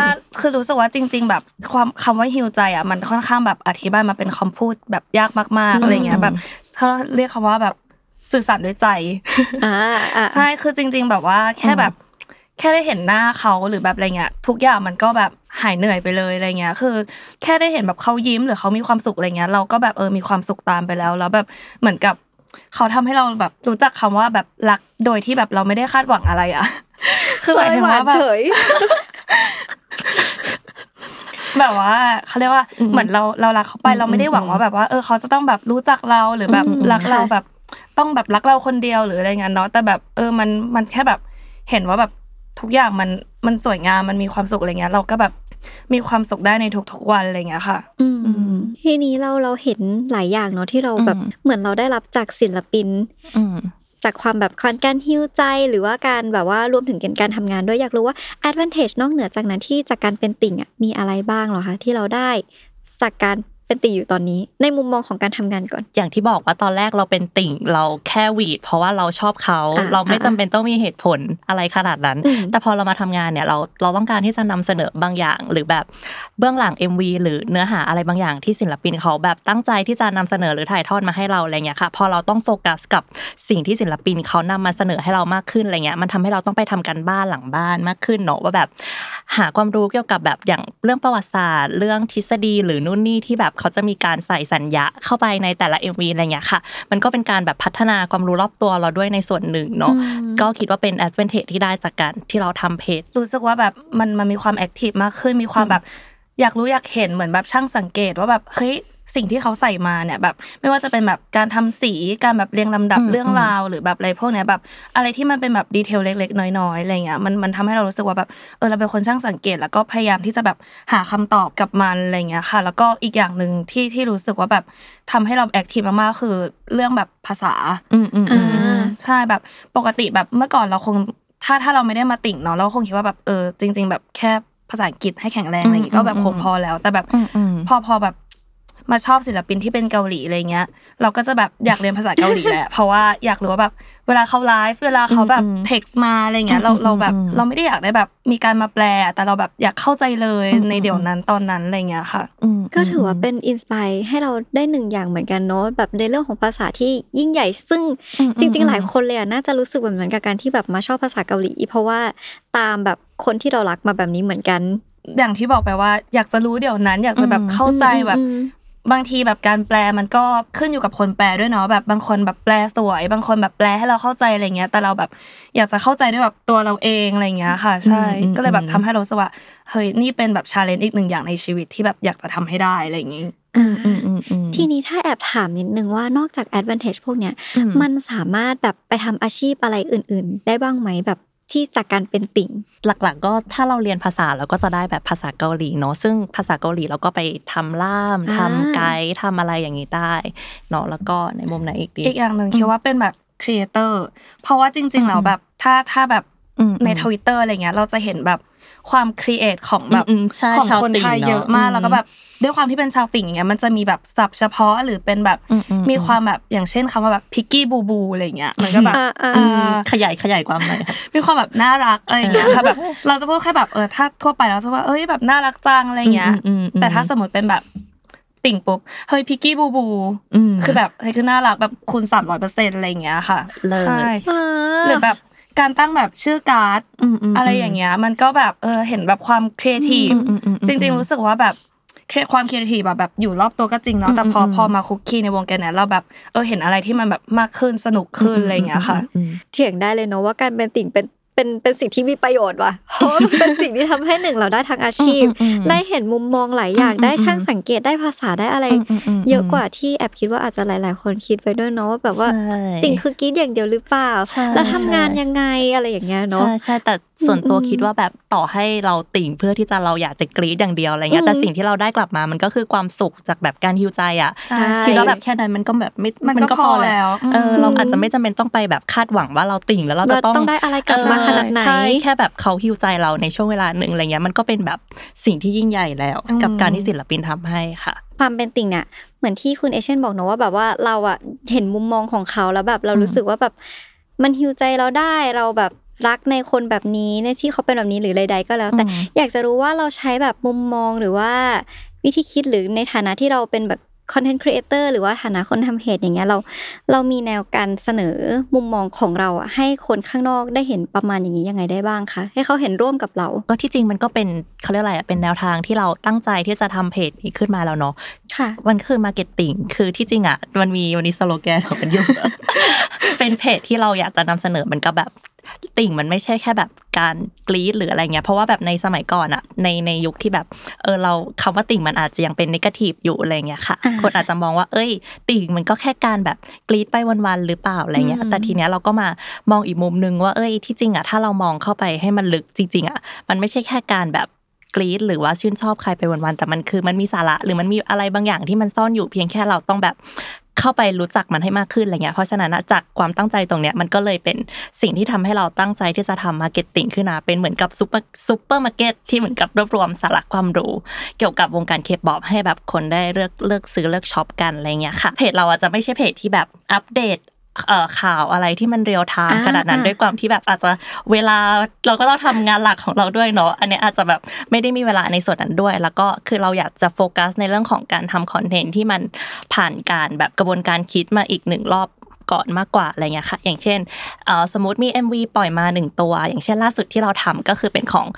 คือรู้สึกว่าจริงๆแบบความคำว่าฮีลใจอ่ะมันค่อนข้างแบบอธิบายมาเป็นคำพูดแบบยากมากๆอะไรเงี้ยแบบเค้าเรียกคำว่าแบบสื่อสารด้วยใจใช่คือจริงๆแบบว่าแค่ได้เห็นหน้าเค้าหรือแบบอะไรเงี้ยทุกอย่างมันก็แบบหายเหนื่อยไปเลยอะไรเงี้ยคือแค่ได้เห็นแบบเค้ายิ้มหรือเค้ามีความสุขอะไรเงี้ยเราก็แบบมีความสุขตามไปแล้วแบบเหมือนกับเขาทำให้เราแบบรู้จักคำว่าแบบรักโดยที่แบบเราไม่ได้คาดหวังอะไรอ่ะคือหมายถึงว่าแบบแบบว่าเค้าเรียกว่าเหมือนเรารักเขาไปเราไม่ได้หวังว่าแบบว่าเขาจะต้องแบบรู้จักเราหรือแบบรักเราแบบต้องแบบรักเราคนเดียวหรืออะไรเงี้ยเนาะแต่แบบมันแค่แบบเห็นว่าแบบทุกอย่างมันสวยงามมันมีความสุขอะไรเงี้ยเราก็แบบมีความสุขได้ในทุกๆวันอะไรอย่างเงี้ยค่ะทีนี้เราเห็นหลายอย่างเนาะที่เราแบบเหมือนเราได้รับจากศิลปินจากความแบบการฮีลใจหรือว่าการแบบว่ารวมถึงการทำงานด้วยอยากรู้ว่า advantage นอกเหนือจากนั้นที่จากการเป็นติ่งอ่ะมีอะไรบ้างเหรอคะที่เราได้จากการเป็นติ่งอยู่ตอนนี้ในมุมมองของการทำงานก่อนอย่างที่บอกว่าตอนแรกเราเป็นติ่งเราแค่หวีดเพราะว่าเราชอบเขาเราไม่จำเป็นต้องมีเหตุผลอะไรขนาดนั้นแต่พอเรามาทำงานเนี่ยเราต้องการที่จะนำเสนอบางอย่างหรือแบบเบื้องหลัง MV หรือเนื้อหาอะไรบางอย่างที่ศิลปินเขาแบบตั้งใจที่จะนำเสนอหรือถ่ายทอดมาให้เราอะไรเงี้ยค่ะพอเราต้องโฟกัสกับสิ่งที่ศิลปินเขานำมาเสนอให้เรามากขึ้นอะไรเงี้ยมันทำให้เราต้องไปทำการบ้านหลังบ้านมากขึ้นเนาะว่าแบบหาความรู้เกี่ยวกับแบบอย่างเรื่องประวัติศาสตร์เรื่องทฤษฎีหรือนู่นนี่ที่แบบเขาจะมีการใส่สัญญาเข้าไปในแต่ละ MV อะไรอย่างเงี้ยค่ะมันก็เป็นการแบบพัฒนาความรู้รอบตัวเราด้วยในส่วนหนึ่งเนาะก็คิดว่าเป็น advantage ที่ได้จากการที่เราทำเพจรู้สึกว่าแบบมันมีความ active มากขึ้นมีความแบบอยากรู้อยากเห็นเหมือนแบบช่างสังเกตว่าแบบเฮ้ยสิ่งที่เขาใส่มาเนี่ยแบบไม่ว่าจะเป็นแบบการทำสีการแบบเรียงลำดับเรื่องราวหรือแบบอะไรพวกเนี้ยแบบอะไรที่มันเป็นแบบดีเทลเล็กๆน้อยๆอะไรเงี้ยมันทำให้เรารู้สึกว่าแบบเราเป็นคนช่างสังเกตแล้วก็พยายามที่จะแบบหาคำตอบกับมันอะไรเงี้ยค่ะแล้วก็อีกอย่างนึงที่รู้สึกว่าแบบทำให้เราแอคทีฟมากๆคือเรื่องแบบภาษาใช่แบบปกติแบบเมื่อก่อนเราคงถ้าเราไม่ได้มาติ่งเนาะเราคงคิดว่าแบบจริงๆแบบแค่ภาษาอังกฤษให้แข็งแรงอะไรอย่างงี้ก็แบบคงพอแล้วแต่แบบพอแบบ มาชอบศิลปินที่เป็นเกาหลีอะไรเงี้ยเราก็จะแบบอยากเรียนภาษาเกาหลีแหละเพราะว่าอยากรู้ว่าแบบเวลาเขาไลฟ์เวลาเขาแบบเท็กซ์มาอะไรเงี้ยเราแบบเราไม่ได้อยากได้แบบมีการมาแปลแต่เราแบบอยากเข้าใจเลยในเดี๋ยวนั้นตอนนั้นอะไรเงี้ยค่ะก็ถือว่าเป็นอินสไปร์ให้เราได้หนึ่งอย่างเหมือนกันเนาะแบบในเรื่องของภาษาที่ยิ่งใหญ่ซึ่งจริงๆหลายคนเลยอ่ะน่าจะรู้สึกเหมือนกับการที่แบบมาชอบภาษาเกาหลีเพราะว่าตามแบบคนที่เรารักมาแบบนี้เหมือนกันอย่างที่บอกไปว่าอยากจะรู้เดี๋ยวนั้นอยากจะแบบเข้าใจแบบบางทีแบบการแปลมันก็ขึ้นอยู่กับคนแปลด้วยเนาะแบบบางคนแบบแปลสวยบางคนแบบแปลให้เราเข้าใจอะไรเงี้ยแต่เราแบบอยากจะเข้าใจด้วยแบบตัวเราเองอะไรเงี้ยค่ะใช่ก็เลยแบบทำให้เรารู้สึกว่าเฮ้ยนี่เป็นแบบชาเลนจ์อีกหนึ่งอย่างในชีวิตที่แบบอยากจะทำให้ได้อะไรอย่างงี้ทีนี้ถ้าแอบถามนิดนึงว่านอกจาก advantage พวกเนี้ยมันสามารถแบบไปทำอาชีพอะไรอื่นๆได้บ้างมั้ยแบบที่จากการเป็นติ่งหลักๆก็ถ้าเราเรียนภาษาเราก็จะได้แบบภาษาเกาหลีเนาะซึ่งภาษาเกาหลีเราก็ไปทำล่ามทำไกด์ทำอะไรอย่างนี้ได้เนาะแล้วก็ในมุมไหนอีกดีอีกอย่างหนึ่งคิดว่าเป็นแบบครีเอเตอร์เพราะว่าจริงๆแล้วแบบถ้าแบบใน Twitter อะไรเงี้ยเราจะเห็นแบบความครีเอทของแบบของคนไทยเยอะมากแล้วก็แบบด้วยความที่เป็นชาวติ่งเงี้ยมันจะมีแบบศัพท์เฉพาะหรือเป็นแบบมีความแบบอย่างเช่นคำว่าแบบพิกกี้บูบูอะไรเงี้ยมันก็แบบขยายความหน่อยมีความแบบน่ารักอะไรเงี้ยค่ะแบบเราจะพูดแค่แบบถ้าทั่วไปเราจะว่าเอ้ยแบบน่ารักจังอะไรเงี้ยแต่ถ้าสมมุติเป็นแบบติ่งปุ๊บเฮ้ยพิกกี้บูบูคือแบบเฮ้ยคือน่ารักแบบคูณ 300% อะไรเงี้ยค่ะเลยหรือแบบการตั้งแบบชื่อการ์ดอะไรอย่างเงี้ยมันก็แบบเห็นแบบความครีเอทีฟจริงๆรู้สึกว่าแบบความครีเอทีฟแบบอยู่รอบตัวก็จริงเนาะแต่พอมาคุกกี้ในวงการเนี่ยเราแบบเห็นอะไรที่มันแบบมากขึ้นสนุกขึ้นอะไรอย่างเงี้ยค่ะเถียงได้เลยเนาะว่าการเป็นติ่งเป็นสิ่งที่มีประโยชน์ว่ะเพราะมันเป็นสิ่งที่ทำให้1เราได้ทั้งอาชีพได้เห็นมุมมองหลายอย่างได้ช่างสังเกตได้ภาษาได้อะไรเยอะกว่าที่แอบคิดว่าอาจจะหลายๆคนคิดไปด้วยเนาะว่าแบบว่าติ่งคือกินอย่างเดียวหรือเปล่าแล้วทำงานยังไงอะไรอย่างเงี้ยเนาะใช่ๆแต่ส่วนตัวคิดว่าแบบต่อให้เราติ่งเพื่อที่จะเราอยากจะกรี๊ดอย่างเดียวอะไรเงี้ยแต่สิ่งที่เราได้กลับมามันก็คือความสุขจากแบบการฮีลใจอ่ะที่เราแบบแค่นั้นมันก็แบบมันก็พอแล้วเราอาจจะไม่จำเป็นต้องไปแบบคาดหวังว่าเราติ่งแล้วเราจะต้องได้อะไรกลับมาขนาดไหนแค่แบบเขาฮีลใจเราในช่วงเวลานึงอะไรเงี้ยมันก็เป็นแบบสิ่งที่ยิ่งใหญ่แล้วกับการที่ศิลปินทำให้ค่ะความเป็นติ่งเนี่ยเหมือนที่คุณเอเชียนบอกเนาะว่าแบบว่าเราอ่ะเห็นมุมมองของเขาแล้วแบบเรารู้สึกว่าแบบมันฮีลใจเราได้เราแบบรักในคนแบบนี้ในที่เขาเป็นแบบนี้หรือใดๆก็แล้วแต่อยากจะรู้ว่าเราใช้แบบมุมมองหรือว่าวิธีคิดหรือในฐานะที่เราเป็นแบบคอนเทนต์ครีเอเตอร์หรือว่าฐานะคนทำเพจอย่างเงี้ยเรามีแนวการเสนอมุมมองของเราอ่ะให้คนข้างนอกได้เห็นประมาณอย่างนี้ยังไงได้บ้างคะให้เขาเห็นร่วมกับเราก็ที่จริงมันก็เป็นเค้าเรียกอะไรอ่ะเป็นแนวทางที่เราตั้งใจที่จะทำเพจนี้ขึ้นมาแล้วเนาะค่ะมันคือ marketing คือที่จริงอ่ะมันมีวันนี้สโลแกนของมันอยู่เป็นเพจที่เราอยากจะนำเสนอมันก็แบบติ่งมันไม่ใช่แค่แบบการกรี๊ดหรืออะไรเงี้ยเพราะว่าแบบในสมัยก่อนอะในยุคที่แบบเราคำว่าติ่งมันอาจจะยังเป็นเนกาทีฟอยู่อะไรเงี้ยค่ะคนอาจจะมองว่าเอ้ยติ่งมันก็แค่การแบบกรี๊ดไปวันๆหรือเปล่าอะไรเงี้ยแต่ทีเนี้ยเราก็มามองอีกมุมนึงว่าเอ้ยที่จริงอะถ้าเรามองเข้าไปให้มันลึกจริงๆอะมันไม่ใช่แค่การแบบกรี๊ดหรือว่าชื่นชอบใครไปวันๆแต่มันคือมันมีสาระหรือมันมีอะไรบางอย่างที่มันซ่อนอยู่เพียงแค่เราต้องแบบเข้าไปรู้จักมันให้มากขึ้นอะไรเงี้ยเพราะฉะนั้นจากความตั้งใจตรงเนี้ยมันก็เลยเป็นสิ่งที่ทำให้เราตั้งใจที่จะทำ marketing ขึ้นมาเป็นเหมือนกับซุปเปอร์มาร์เก็ตที่เหมือนกับรวบรวมสาระความรู้เกี่ยวกับวงการ K-POP ให้แบบคนได้เลือกซื้อเลือกช็อปกันอะไรเงี้ยค่ะเพจเราจะไม่ใช่เพจที่แบบอัปเดตข่าวอะไรที่มันเรียลไทม์ขนาดนั้นด้วยความที่แบบอาจจะเวลาเราก็ต้องทำงานหลักของเราด้วยเนาะอันเนี้ยอาจจะแบบไม่ได้มีเวลาในส่วนนั้นด้วยแล้วก็คือเราอยากจะโฟกัสในเรื่องของการทำคอนเทนต์ที่มันผ่านการแบบกระบวนการคิดมาอีก1รอบก่อนมากกว่าอะไรเงี้ยค่ะอย่างเช่นสมมุติมี MV ปล่อยมา1ตัวอย่างเช่นล่าสุดที่เราทำก็คือเป็นของ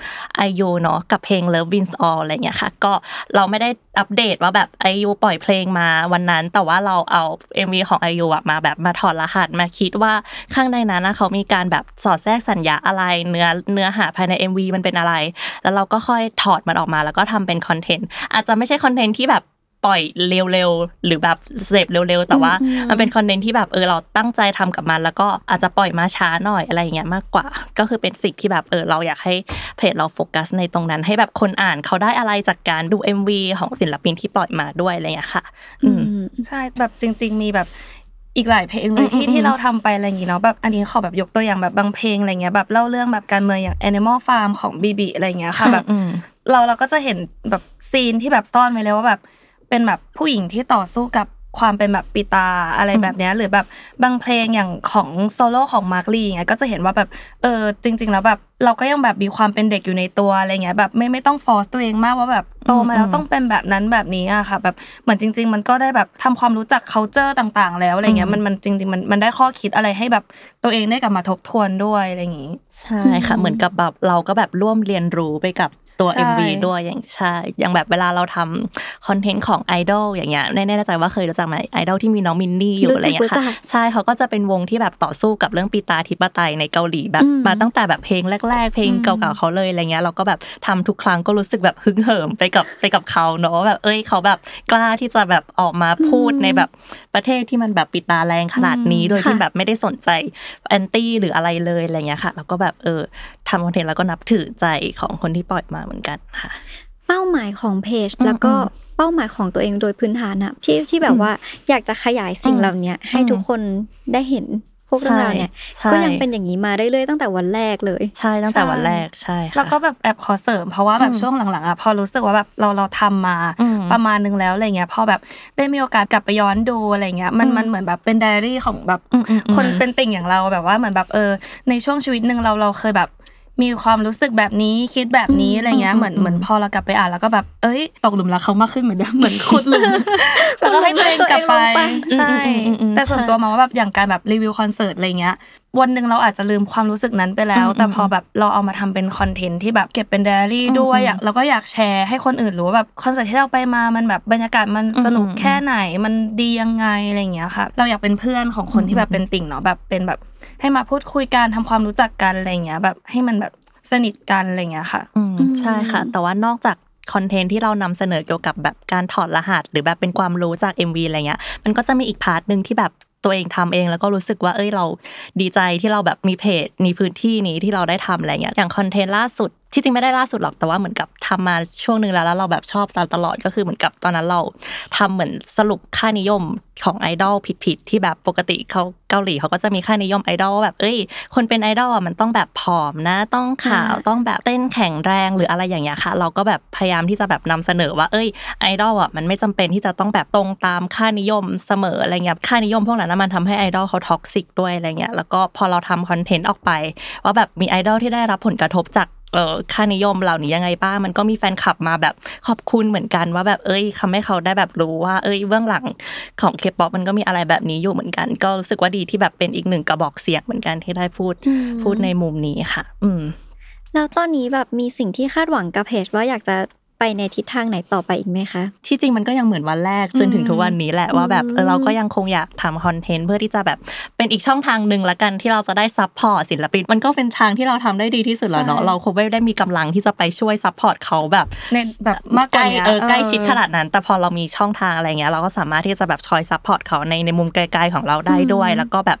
IU เนาะกับเพลง Love Wins All อะไรเงี้ยค่ะก็เราไม่ได้อัปเดตว่าแบบ IU ปล่อยเพลงมาวันนั้นแต่ว่าเราเอา MV ของ IU อ่ะมาแบบมาถอดรหัสมาคิดว่าข้างในนั้นนะเขามีการแบบสอดแทรกสัญญาอะไรเนื้อหาภายใน MV มันเป็นอะไรแล้วเราก็ค่อยถอดมันออกมาแล้วก็ทำเป็นคอนเทนต์อาจจะไม่ใช่คอนเทนต์ที่แบบปล่อยเร็วๆหรือแบบเสพเร็วๆแต่ว่ามันเป็นคอนเทนต์ที่แบบเราตั้งใจทำกับมันแล้วก็อาจจะปล่อยมาช้าหน่อยอะไรอย่างเงี้ยมากกว่าก็คือเป็นสิ่งที่แบบเราอยากให้เพจเราโฟกัสในตรงนั้นให้แบบคนอ่านเขาได้อะไรจากการดู MV ของศิลปินที่ปล่อยมาด้วยอะไรอย่างเงี้ยค่ะใช่แบบจริงๆมีแบบอีกหลายเพลงเลยที่เราทำไปอะไรอย่างงี้เนาะแบบอันนี้ขอแบบยกตัวอย่างแบบบางเพลงอะไรเงี้ยแบบเล่าเรื่องแบบการเมืองอย่าง Animal Farm ของ BB อะไรอย่างเงี้ยค่ะแบบเราก็จะเห็นแบบซีนที่แบบซ่อนไว้เลยว่าแบบ เป็นแบบผู้หญิงที่ต่อสู้กับความเป็นแบบปิตาอะไรแบบเนี้ยหรือแบบบางเพลงอย่างของโซโล่ของ Mark Lee ไงก็จะเห็นว่าแบบจริงๆแล้วแบบเราก็ยังแบบมีความเป็นเด็กอยู่ในตัวอะไรเงี้ยแบบไม่ต้องฟอร์สตัวเองมากว่าแบบโตมาแล้วต้องเป็นแบบนั้นแบบนี้อ่ะค่ะแบบเหมือนจริงๆมันก็ได้แบบทำความรู้จัก culture ต่างๆแล้วอะไรเงี้ยมันจริงๆมันได้ข้อคิดอะไรให้แบบตัวเองได้กลับมาทบทวนด้วยอะไรอย่างงี้ใช่ค่ะเหมือนกับแบบเราก็แบบร่วมเรียนรู้ไปกับตัว MV ด้วยอย่างใช่อย่างแบบเวลาเราทำคอนเทนต์ของไอดอลอย่างเงี้ยแน่ใจว่าเคยรู้จักไหมไอดอลที่มีน้องมินนี่อยู่อะไรอย่างเงี้ยค่ะใช่เขาก็จะเป็นวงที่แบบต่อสู้กับเรื่องปิตาธิปไตยในเกาหลีแบบมาตั้งแต่แบบเพลงแรกๆเพลงเก่าๆเขาเลยอะไรเงี้ยเราก็แบบทำทุกครั้งก็รู้สึกแบบฮึ่งเหิมไปกับเขาเนาะแบบเอ้ยเขาแบบกล้าที่จะแบบออกมาพูดในแบบประเทศที่มันแบบปิตาแรงขนาดนี้โดยที่แบบไม่ได้สนใจแอนตี้หรืออะไรเลยอะไรเงี้ยค่ะแล้วก็แบบทำคอนเทนต์แล้วก็นับถือใจของคนที่ปล่อยมาเหมือนกันค่ะเป้าหมายของเพจแล้วก็เป้าหมายของตัวเองโดยพื้นฐานนะที่แบบว่าอยากจะขยายสิ่งเหล่านี้ให้ทุกคนได้เห็นพวกเราเนี่ยก็ยังเป็นอย่างนี้มาเรื่อยๆตั้งแต่วันแรกเลยใช่ตั้งแต่วันแรกใช่ค่ะแล้วก็แบบแอบขอเสริมเพราะว่าแบบช่วงหลังๆอ่ะพอรู้สึกว่าแบบเราทำมาประมาณนึงแล้วอะไรเงี้ยพอแบบได้มีโอกาสกลับไปย้อนดูอะไรเงี้ยมันเหมือนแบบเป็นไดอารี่ของแบบคนเป็นติ่งอย่างเราแบบว่าเหมือนแบบในช่วงชีวิตนึงเราเคยแบบมีความรู้สึกแบบนี้คิดแบบนี้อะไรเงี้ยเหมือนพอเรากลับไปอ่านแล้วก็แบบเอ้ยตกหลุมรักเขามากขึ้นเหมือนเดิมเหมือนขุดหลุมแล้วก็ให้ตัวเองกลับไปใช่แต่ส่วนตัวมาว่าแบบอย่างการแบบรีวิวคอนเสิร์ตอะไรเงี้ยวันนึงเราอาจจะลืมความรู้สึกนั้นไปแล้วแต่พอแบบเราเอามาทำเป็นคอนเทนต์ที่แบบเก็บเป็นไดอารี่ด้วยอยากเราก็อยากแชร์ให้คนอื่นรู้ว่าแบบคอนเสิร์ตที่เราไปมามันแบบบรรยากาศมันสนุกแค่ไหนมันดียังไงอะไรเงี้ยค่ะเราอยากเป็นเพื่อนของคนที่แบบเป็นติ่งเนาะแบบเป็นแบบให้มาพูดคุยกันทำความรู้จักกันอะไรเงี้ยแบบให้มันแบบสนิทกันอะไรเงี้ยค่ะใช่ค่ะแต่ว่านอกจากคอนเทนต์ที่เรานำเสนอเกี่ยวกับแบบการถอดรหัสหรือแบบเป็นความรู้จาก MV อะไรเงี้ยมันก็จะมีอีกพาร์ทนึงที่แบบตัวเองทำเองแล้วก็รู้สึกว่าเอ้ยเราดีใจที่เราแบบมีเพจมีพื้นที่นี้ที่เราได้ทำอะไรเงี้ยอย่างคอนเทนต์ล่าสุดที่จริงไม่ได้ล่าสุดหรอกแต่ว่าเหมือนกับทำมาช่วงนึงแล้วเราแบบชอบตลอดก็คือเหมือนกับตอนนั้นเราทำเหมือนสรุปค่านิยมของไอดอลผิดๆที่แบบปกติเขาเกาหลีเขาก็จะมีค่านิยมไอดอลแบบเอ้ยคนเป็นไอดอลอ่ะมันต้องแบบผอมนะต้องขาวต้องแบบเต้นแข็งแรงหรืออะไรอย่างเงี้ยค่ะเราก็แบบพยายามที่จะแบบนำเสนอว่าเอ้ยไอดอลอ่ะมันไม่จำเป็นที่จะต้องแบบตรงตามค่านิยมเสมออะไรเงี้ยค่านิยมพวกนั้นมันทำให้ไอดอลเขาท็อกซิกด้วยอะไรเงี้ยแล้วก็พอเราทำคอนเทนต์ออกไปว่าแบบมีไอดอลที่ได้รับผลกระทบจากค่านิยมเหล่านี้ยังไงบ้างมันก็มีแฟนคลับมาแบบขอบคุณเหมือนกันว่าแบบเอ้ยทำให้เขาได้แบบรู้ว่าเอ้ยเบื้องหลังของ K-POP มันก็มีอะไรแบบนี้อยู่เหมือนกันก็รู้สึกว่าดีที่แบบเป็นอีกหนึ่งกระบอกเสียงเหมือนกันที่ได้พูดในมุมนี้ค่ะแล้วตอนนี้แบบมีสิ่งที่คาดหวังกับเพจว่าอยากจะไปในทิศทางไหนต่อไปอีกไหมคะที่จริงมันก็ยังเหมือนวันแรกจนถึงทุกวันนี้แหละว่าแบบเราก็ยังคงอยากทำคอนเทนต์เพื่อที่จะแบบเป็นอีกช่องทางหนึ่งละกันที่เราจะได้ซัพพอร์ตศิลปินมันก็เป็นทางที่เราทำได้ดีที่สุดแล้วเนาะเราคงไม่ได้มีกำลังที่จะไปช่วยซัพพอร์ตเขาแบบมากใกล้ใกล้ชิดขนาดนั้นแต่พอเรามีช่องทางอะไรเงี้ยเราก็สามารถที่จะแบบคอยซัพพอร์ตเขาในมุมไกลๆของเราได้ด้วยแล้วก็แบบ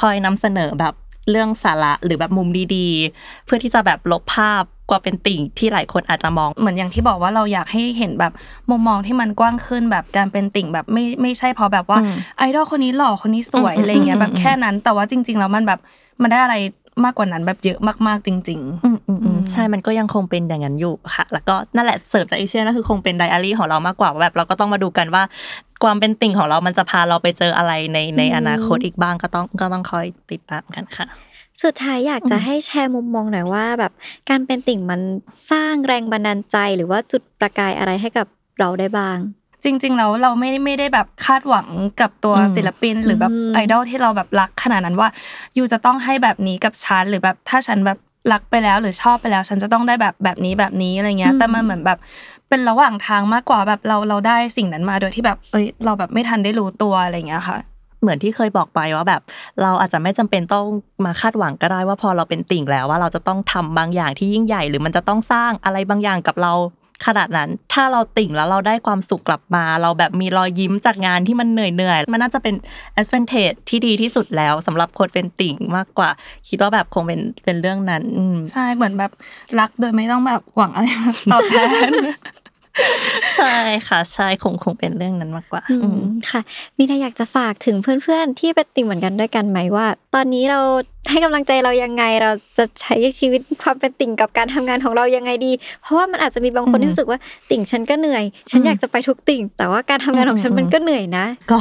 คอยนำเสนอแบบเรื่องสาระหรือแบบมุมดีๆเพื่อที่จะแบบลบภาพกว่าเป็นติ่งที่หลายคนอาจจะมองเหมือนอย่างที่บอกว่าเราอยากให้เห็นแบบมุมมองที่มันกว้างขึ้นแบบการเป็นติ่งแบบไม่ใช่พอแบบว่าไอดอลคนนี้หล่อคนนี้สวยอะไรเงี้ยแบบแค่นั้นแต่ว่าจริงๆแล้วมันแบบมันได้อะไรมากกว่านั้นแบบเยอะมากๆจริงๆใช่มันก็ยังคงเป็นอย่างนั้นอยู่ค่ะแล้วก็นั่นแหละเสิร์ฟจากอีเชียก็คือคงเป็นไดอารี่ของเรามากกว่าแบบเราก็ต้องมาดูกันว่าความเป็นติ่งของเรามันจะพาเราไปเจออะไรในอนาคตอีกบ้างก็ต้องคอยติดตามกันค่ะสุดท้ายอยากจะให้แชร์มุมมองหน่อยว่าแบบการเป็นติ่งมันสร้างแรงบันดาลใจหรือว่าจุดประกายอะไรให้กับเราได้บ้างจริงๆแล้วเราไม่ได้แบบคาดหวังกับตัวศิลปินหรือแบบไอดอลที่เราแบบรักขนาดนั้นว่ายูจะต้องให้แบบนี้กับฉันหรือแบบถ้าฉันแบบรักไปแล้วหรือชอบไปแล้วฉันจะต้องได้แบบนี้อะไรเงี้ยแต่มันเหมือนแบบเป็นระหว่างทางมากกว่าแบบเราได้สิ่งนั้นมาโดยที่แบบเราแบบไม่ทันได้รู้ตัวอะไรเงี้ยค่ะเหมือนที่เคยบอกไปว่าแบบเราอาจจะไม่จำเป็นต้องมาคาดหวังก็ได้ว่าพอเราเป็นติ่งแล้วว่าเราจะต้องทำบางอย่างที่ยิ่งใหญ่หรือมันจะต้องสร้างอะไรบางอย่างกับเราขนาดนั้นถ้าเราติ่งแล้วเราได้ความสุขกลับมาเราแบบมีรอยยิ้มจากงานที่มันเหนื่อยมันน่าจะเป็น advantage ที่ดีที่สุดแล้วสำหรับคนเป็นติ่งมากกว่าคิดว่าแบบคงเป็นเรื่องนั้นใช่เหมือนแบบรักโดยไม่ต้องแบบหวังอะไรตอบแทน ใช่ค่ะใช่คงเป็นเรื่องนั้นมากกว่าค่ะมีอะไรอยากจะฝากถึงเพื่อนๆที่เป็นติ่งเหมือนกันด้วยกันไหมว่าตอนนี้เราให้กำลังใจเรายังไงเราจะใช้ชีวิตความเป็นติ่งกับการทำงานของเรายังไงดีเพราะว่ามันอาจจะมีบางคนที่รู้สึกว่าติ่งฉันก็เหนื่อยฉันอยากจะไปทุกติ่งแต่ว่าการทำงานของฉันมันก็เหนื่อยนะก็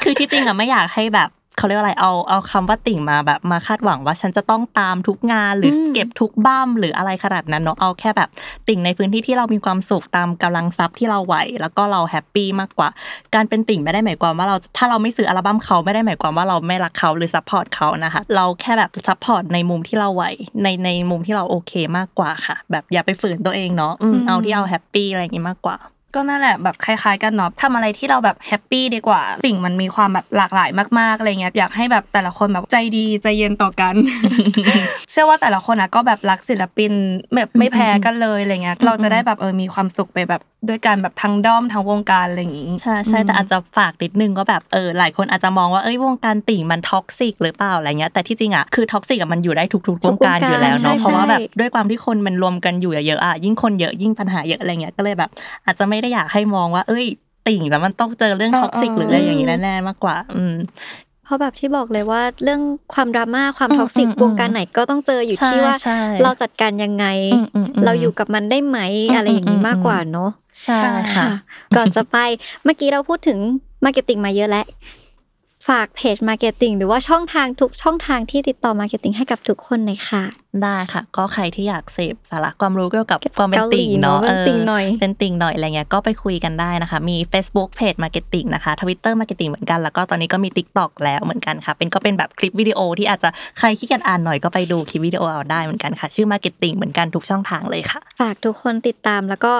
คือที่จริงอะไม่อยากให้แบบเขาเรียกอะไรเอาคำว่าติ่งมาแบบมาคาดหวังว่าฉันจะต้องตามทุกงานหรือเก็บทุกบั้มหรืออะไรขนาดนั้นเนาะเอาแค่แบบติ่งในพื้นที่ที่เรามีความสุขตามกำลังทรัพย์ที่เราไหวแล้วก็เราแฮปปี้มากกว่าการเป็นติ่งไม่ได้หมายความว่าเราถ้าเราไม่ซื้ออัลบั้มเขาไม่ได้หมายความว่าเราไม่รักเขาหรือซัพพอร์ตเขานะคะเราแค่แบบซัพพอร์ตในมุมที่เราไหวในมุมที่เราโอเคมากกว่าค่ะแบบอย่าไปฝืนตัวเองเนาะเอาที่เอาแฮปปี้อะไรอย่างงี้มากกว่าก็นั่นแหละแบบคล้ายๆกันเนาะทำอะไรที่เราแบบแฮปปี้ดีกว่าติ่งมันมีความแบบหลากหลายมากๆอะไรเงี้ยอยากให้แบบแต่ละคนแบบใจดีใจเย็นต่อกัน เชื่อว่าแต่ละคนอ่ะก็แบบรักศิลปินแบบไม่แพ้กันเลยอะไรเงี้ยเราจะได้แบบมีความสุขไปแบบด้วยกันแบบทั้งด้อมทั้งวงการอะไรอย่างงี้ใช่แต่อาจจะฝากนิดนึงก็แบบหลายคนอาจจะมองว่าเอ้ยวงการติ่งมันท็อกซิกหรือเปล่าอะไรเงี้ยแต่ที่จริงอ่ะคือท็อกซิกอ่ะมันอยู่ได้ทุกวงการอยู่แล้วเนาะเพราะว่าแบบด้วยความที่คนมันรวมกันอยู่เยอะอ่ะยิ่งคนเยอะยิ่งปัญหาเยอะอะไรเงี้ยก็เลยแบบอาจจะไม่ได้อยากให้มองว่าเอ้ยติ่งแล้วมันต้องเจอเรื่องท็อกซิกหรืออะไรอย่างนี้แน่ๆมากกว่าเพราะแบบที่บอกเลยว่าเรื่องความดราม่าความท็อกซิกวงการไหนก็ต้องเจออยู่ที่ว่าเราจัดการยังไงเราอยู่กับมันได้ไหมอะไรอย่างนี้มากกว่าเนาะใช่ค่ะก่อนจะไปเมื่อกี้เราพูดถึงมาร์เก็ตติ้งมาเยอะแล้วฝากเพจมาร์เก็ตติ้งหรือว่าช่องทางทุกช่องทางที่ติดต่อมาร์เก็ตติ้งให้กับทุกคนหน่อยค่ะได้ค่ะก็ใครที่อยากเสพสาระความรู้เกี่ยวกับความเป็นติ่งเนาะเป็นติ่งหน่อยอะไรเงี้ยก็ไปคุยกันได้นะคะมี Facebook Page Marketing นะคะ Twitter Marketing เหมือนกันแล้วก็ตอนนี้ก็มี TikTok แล้วเหมือนกันค่ะเป็นก็เป็นแบบคลิปวิดีโอที่อาจจะใครขี้เกียจอ่านหน่อยก็ไปดูคลิปวิดีโอเอาได้เหมือนกันค่ะชื่อ Marketing เหมือนกันทุกช่องทางเลยค่ะฝากทุกคนติดตามแล้วก็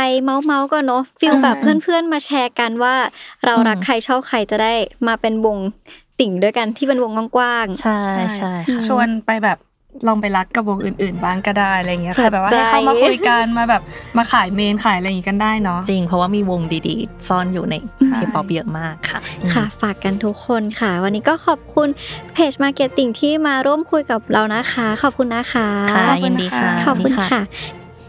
ไปเมาส์ก็เนาะฟีลแบบเพื่อนๆมาแชร์กันว่าเรารักใครชอบใครจะได้มาเป็นวงติ่งด้วยกันที่เป็นวงกว้างๆใช่ใช่ชวนไปแบบลองไปรักกับวงอื่นๆบ้างก็ได้อะไรอย่างเงี้ยค่ะแบบว่าให้เขามาคุยกันมาแบบมาขายเมนขายอะไรอย่างงี้กันได้เนาะจริงเพราะว่ามีวงดีๆซ่อนอยู่ใน K-POP เยอะมากค่ะค่ะฝากกันทุกคนค่ะวันนี้ก็ขอบคุณเพจ Marketing ที่มาร่วมคุยกับเรานะคะขอบคุณนะคะยินดีค่ะขอบคุณค่ะ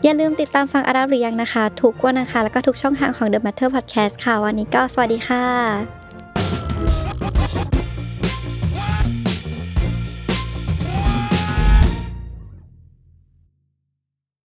อย่าลืมติดตามฟังอาดัมหรือยังนะคะทุกวันนะคะแล้วก็ทุกช่องทางของ The Matter Podcast ค่ะวันนี้ก็สวัสดีค่ะ